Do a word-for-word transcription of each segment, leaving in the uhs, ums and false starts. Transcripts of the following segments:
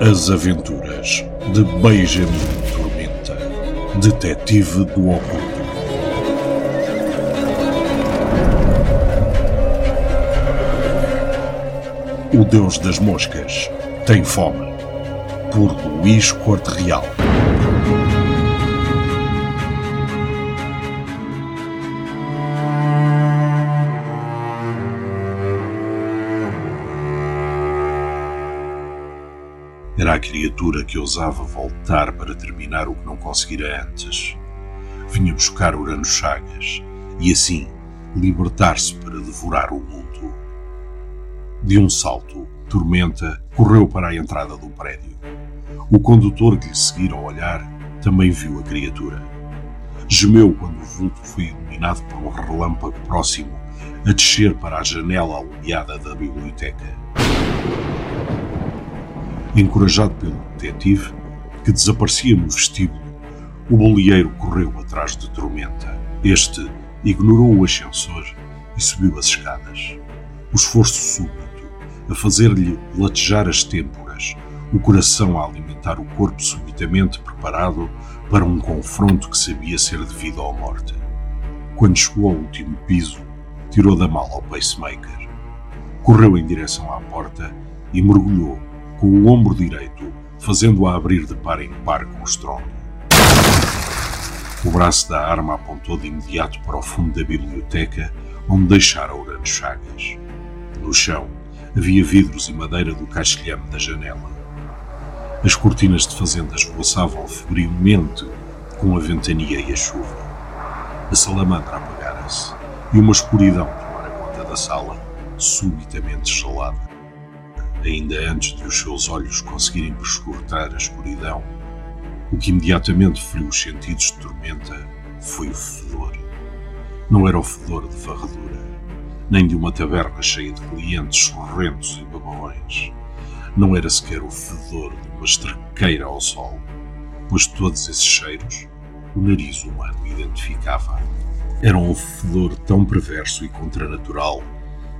As Aventuras de Benjamim Tormenta, Detetive do Oculto. O Deus das Moscas Tem Fome, por Luís Corte Real. Era a criatura que ousava voltar para terminar o que não conseguira antes. Vinha buscar Urano Chagas e assim libertar-se para devorar o mundo. De um salto, Tormenta correu para a entrada do prédio. O condutor que lhe seguira ao olhar também viu a criatura. Gemeu quando o vulto foi iluminado por um relâmpago próximo a descer para a janela alumiada da biblioteca. Encorajado pelo detetive, que desaparecia no vestíbulo, o boleeiro correu atrás de Tormenta. Este ignorou o ascensor e subiu as escadas. O esforço súbito, a fazer-lhe latejar as têmporas, o coração a alimentar o corpo subitamente preparado para um confronto que sabia ser devido à morte. Quando chegou ao último piso, tirou da mala o pacemaker. Correu em direção à porta e mergulhou, com o ombro direito, fazendo-a abrir de par em par com o estrondo. O braço da arma apontou de imediato para o fundo da biblioteca, onde deixara Urano Chagas. No chão, havia vidros e madeira do caixilhame da janela. As cortinas de fazenda esvoaçavam febrilmente com a ventania e a chuva. A salamandra apagara-se e uma escuridão tomara conta da sala, subitamente gelada. Ainda antes de os seus olhos conseguirem perscrutar a escuridão, o que imediatamente feriu os sentidos de Tormenta foi o fedor. Não era o fedor de varredura, nem de uma taberna cheia de clientes sorrentos e babões. Não era sequer o fedor de uma estrequeira ao sol, pois todos esses cheiros o nariz humano identificava. Era um fedor tão perverso e contranatural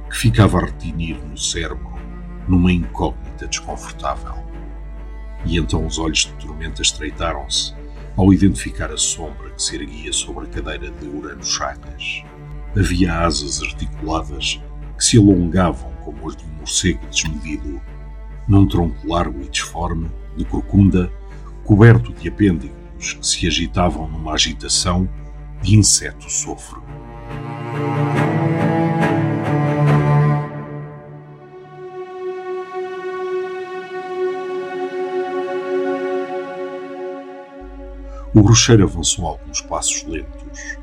que ficava a retinir no cérebro numa incógnita desconfortável. E então os olhos de Tormenta estreitaram-se ao identificar a sombra que se erguia sobre a cadeira de Urano Chagas. Havia asas articuladas que se alongavam como as de um morcego desmedido, num tronco largo e disforme, de corcunda, coberto de apêndices que se agitavam numa agitação de inseto sofro. O bruxeiro avançou alguns passos lentos,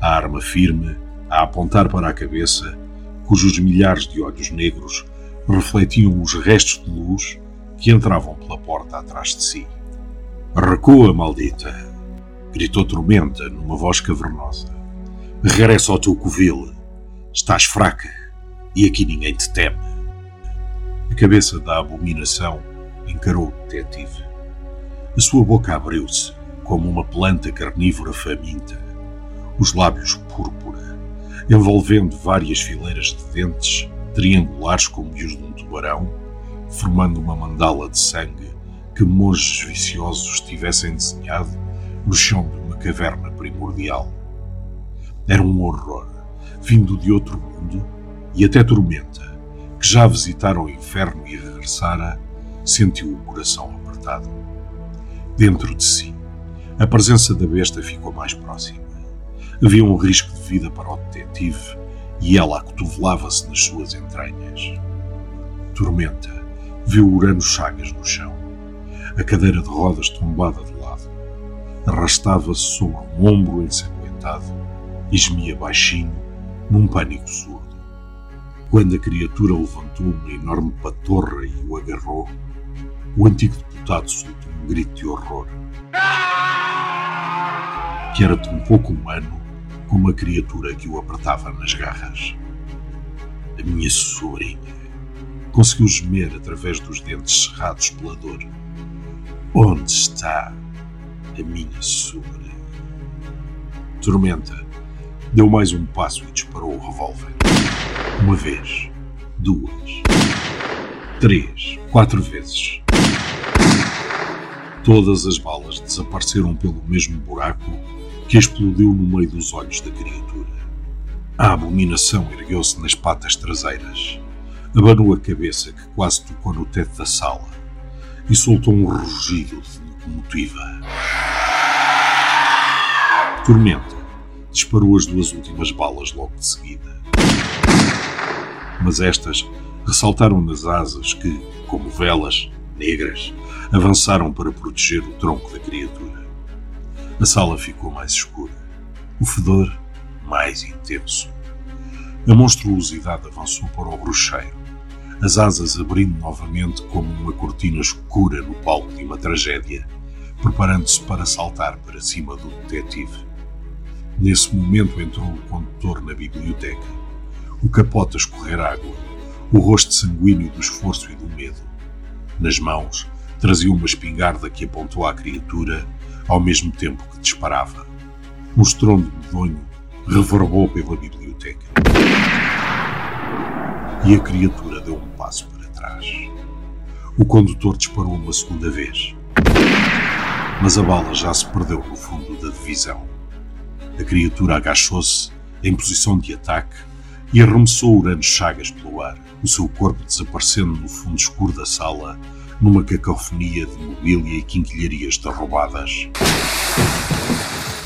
a arma firme a apontar para a cabeça, cujos milhares de olhos negros refletiam os restos de luz que entravam pela porta atrás de si. "Recua, maldita!" gritou Tormenta numa voz cavernosa. "Regressa ao teu covil! Estás fraca e aqui ninguém te teme!" A cabeça da abominação encarou o detetive. A sua boca abriu-se, como uma planta carnívora faminta, os lábios púrpura, envolvendo várias fileiras de dentes, triangulares como os de um tubarão, formando uma mandala de sangue que monges viciosos tivessem desenhado no chão de uma caverna primordial. Era um horror, vindo de outro mundo, e até Tormenta, que já visitara o inferno e regressara, sentiu o coração apertado. Dentro de si, a presença da besta ficou mais próxima. Havia um risco de vida para o detetive e ela acotovelava-se nas suas entranhas. Tormenta viu Urano Chagas no chão, a cadeira de rodas tombada de lado. Arrastava-se sobre um ombro ensanguentado e gemia baixinho, num pânico surdo. Quando a criatura levantou uma enorme patorra e o agarrou, o antigo deputado soltou um grito de horror, que era tão pouco humano como a criatura que o apertava nas garras. "A minha sobrinha!" conseguiu gemer através dos dentes cerrados pela dor. "Onde está a minha sobrinha?" Tormenta Deu mais um passo e disparou o revólver. Uma vez, duas, três, quatro vezes. Todas as balas desapareceram pelo mesmo buraco que explodiu no meio dos olhos da criatura. A abominação ergueu-se nas patas traseiras, abanou a cabeça que quase tocou no teto da sala e soltou um rugido de locomotiva. Tormenta disparou as duas últimas balas logo de seguida. Mas estas ressaltaram nas asas que, como velas negras, avançaram para proteger o tronco da criatura. A sala ficou mais escura, o fedor mais intenso. A monstruosidade avançou para o bruxeiro, as asas abrindo novamente como uma cortina escura no palco de uma tragédia, preparando-se para saltar para cima do detetive. Nesse momento entrou o condutor na biblioteca, o capote a escorrer água, o rosto sanguíneo do esforço e do medo. Nas mãos trazia uma espingarda que apontou à criatura ao mesmo tempo que disparava. Um estrondo medonho reverberou pela biblioteca. E a criatura deu um passo para trás. O condutor disparou uma segunda vez, mas a bala já se perdeu no fundo da divisão. A criatura agachou-se em posição de ataque e arremessou Urano Chagas pelo ar, o seu corpo desaparecendo no fundo escuro da sala, numa cacofonia de mobília e quinquilharias derrubadas.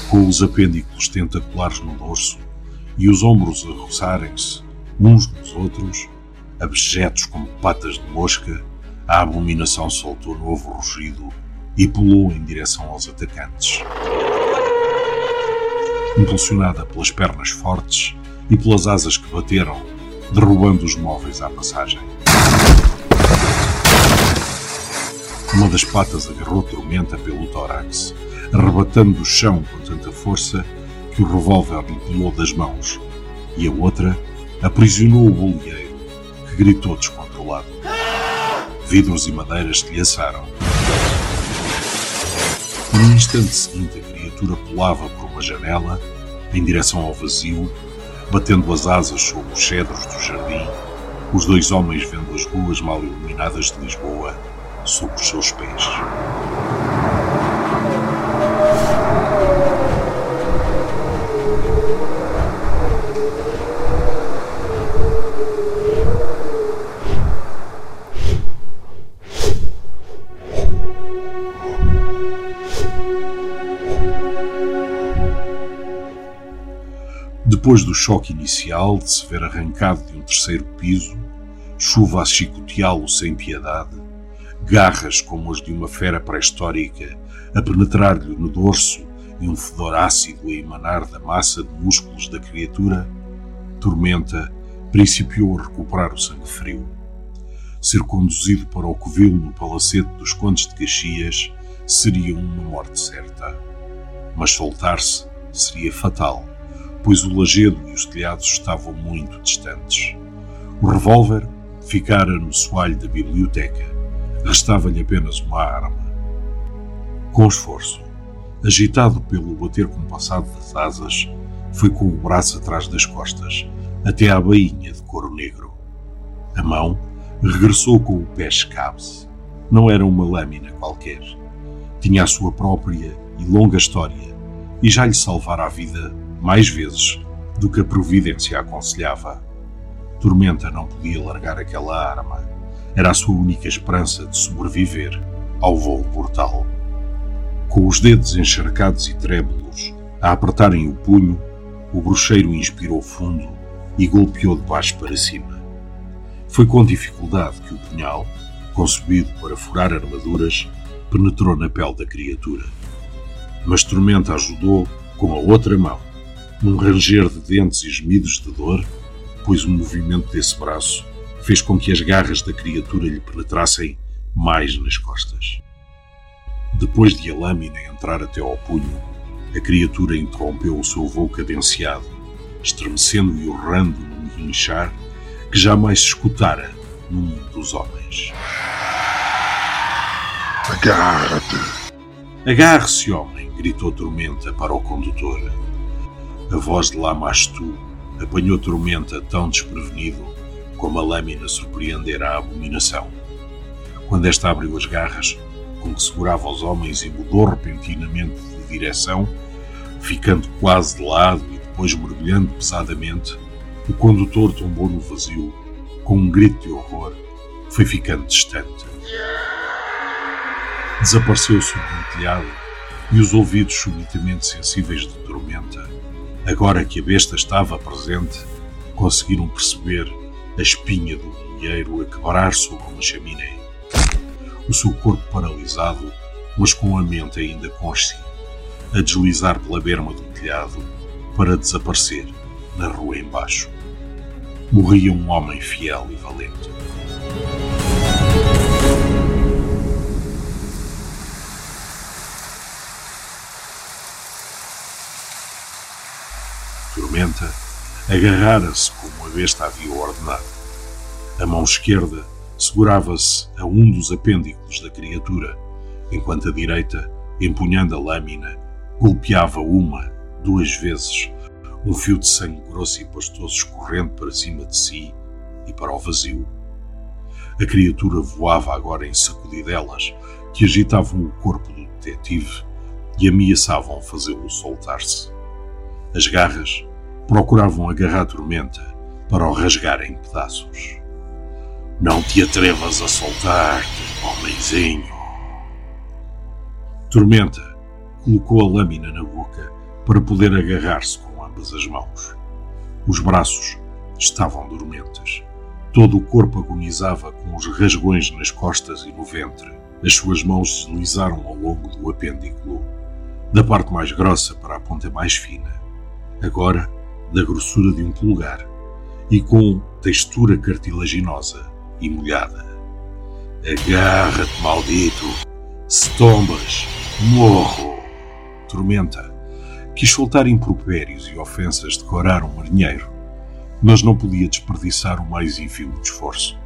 Com os apêndices tentaculares no dorso e os ombros a roçarem-se uns nos outros, abjetos como patas de mosca, a abominação soltou novo rugido e pulou em direção aos atacantes. Impulsionada pelas pernas fortes e pelas asas que bateram, derrubando os móveis à passagem. Uma das patas agarrou Tormenta pelo tórax, arrebatando o chão com tanta força que o revólver lhe pulou das mãos, e a outra aprisionou o bolieiro, que gritou descontrolado. Vidros e madeiras estilhaçaram. No instante seguinte, a criatura pulava por uma janela em direção ao vazio, batendo as asas sobre os cedros do jardim, os dois homens vendo as ruas mal iluminadas de Lisboa sob os seus pés. Depois do choque inicial de se ver arrancado de um terceiro piso, chuva a chicoteá-lo sem piedade, garras como as de uma fera pré-histórica a penetrar-lhe no dorso e um fedor ácido a emanar da massa de músculos da criatura, Tormenta principiou a recuperar o sangue frio. Ser conduzido para o covil no palacete dos Condes de Caxias seria uma morte certa, mas soltar-se seria fatal, pois o lajedo e os telhados estavam muito distantes. O revólver ficara no soalho da biblioteca. Restava-lhe apenas uma arma. Com esforço, agitado pelo bater com o passado das asas, foi com o braço atrás das costas, até à bainha de couro negro. A mão regressou com o pé escabe-se. Não era uma lâmina qualquer. Tinha a sua própria e longa história, e já lhe salvara a vida mais vezes do que a providência aconselhava. Tormenta não podia largar aquela arma. Era a sua única esperança de sobreviver ao voo mortal. Com os dedos encharcados e trêmulos a apertarem o punho, o bruxeiro inspirou fundo e golpeou de baixo para cima. Foi com dificuldade que o punhal, concebido para furar armaduras, penetrou na pele da criatura. Mas Tormenta ajudou com a outra mão, num ranger de dentes e gemidos de dor, pois o movimento desse braço fez com que as garras da criatura lhe penetrassem mais nas costas. Depois de a lâmina entrar até ao punho, a criatura interrompeu o seu voo cadenciado, estremecendo e urrando num rinchar que jamais se escutara no mundo dos homens. Agarra-te! Agarre-se, homem! Gritou Tormenta para o condutor. A voz de Lamastu apanhou Tormenta tão desprevenido como a lâmina surpreendera a abominação. Quando esta abriu as garras, com que segurava os homens e mudou repentinamente de direção, ficando quase de lado e depois mergulhando pesadamente, o condutor tombou no vazio, com um grito de horror, foi ficando distante. Desapareceu sob um telhado e os ouvidos subitamente sensíveis de Tormenta, agora que a besta estava presente, conseguiram perceber a espinha do milheiro a quebrar sobre uma chaminé. O seu corpo paralisado, mas com a mente ainda consciente, a deslizar pela berma do telhado para desaparecer na rua embaixo. Morria um homem fiel e valente. Tormenta agarrara-se como a besta havia ordenado. A mão esquerda segurava-se a um dos apêndices da criatura, enquanto a direita, empunhando a lâmina, golpeava uma, duas vezes, um fio de sangue grosso e pastoso escorrendo para cima de si e para o vazio. A criatura voava agora em sacudidelas que agitavam o corpo do detetive e ameaçavam fazê-lo soltar-se. As garras procuravam agarrar Tormenta para o rasgar em pedaços. — Não te atrevas a soltar-te, homenzinho! Tormenta colocou a lâmina na boca para poder agarrar-se com ambas as mãos. Os braços estavam dormentes. Todo o corpo agonizava com os rasgões nas costas e no ventre. As suas mãos deslizaram ao longo do apêndice, da parte mais grossa para a ponta mais fina, agora da grossura de um polegar, e com textura cartilaginosa e molhada. Agarra-te, maldito! Se tombas, morro! Tormenta quis soltar impropérios e ofensas de corar um marinheiro, mas não podia desperdiçar o mais ínfimo esforço.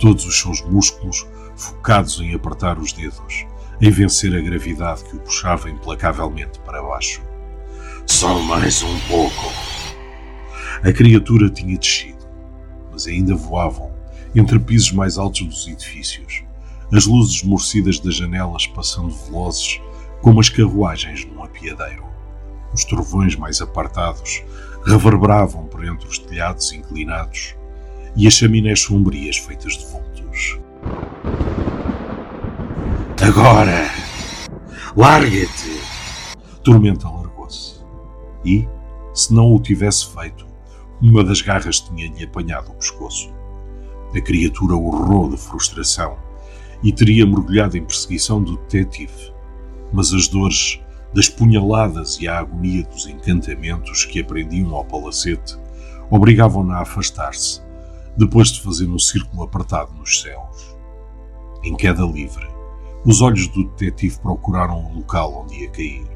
Todos os seus músculos focados em apertar os dedos, em vencer a gravidade que o puxava implacavelmente para baixo. Só mais um pouco! A criatura tinha descido, mas ainda voavam entre pisos mais altos dos edifícios, as luzes morcidas das janelas passando velozes como as carruagens num apiadeiro. Os trovões mais apartados reverberavam por entre os telhados inclinados e as chaminés sombrias feitas de vultos. Agora! Larga-te! Tormenta largou-se. E, se não o tivesse feito, uma das garras tinha-lhe apanhado o pescoço. A criatura urrou de frustração e teria mergulhado em perseguição do detetive, mas as dores das punhaladas e a agonia dos encantamentos que aprendiam ao palacete obrigavam-na a afastar-se, depois de fazer um círculo apertado nos céus. Em queda livre, os olhos do detetive procuraram o local onde ia cair.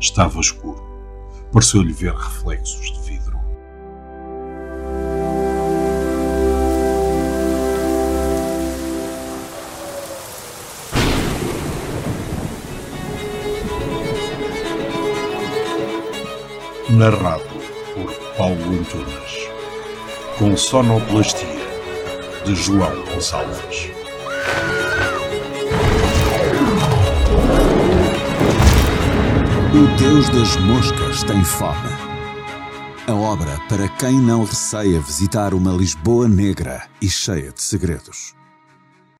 Estava escuro. Pareceu-lhe ver reflexos de vidro. Narrado por Paulo Quintanas, com sonoplastia de João Gonçalves. O Deus das Moscas Tem Fome. A obra para quem não receia visitar uma Lisboa negra e cheia de segredos.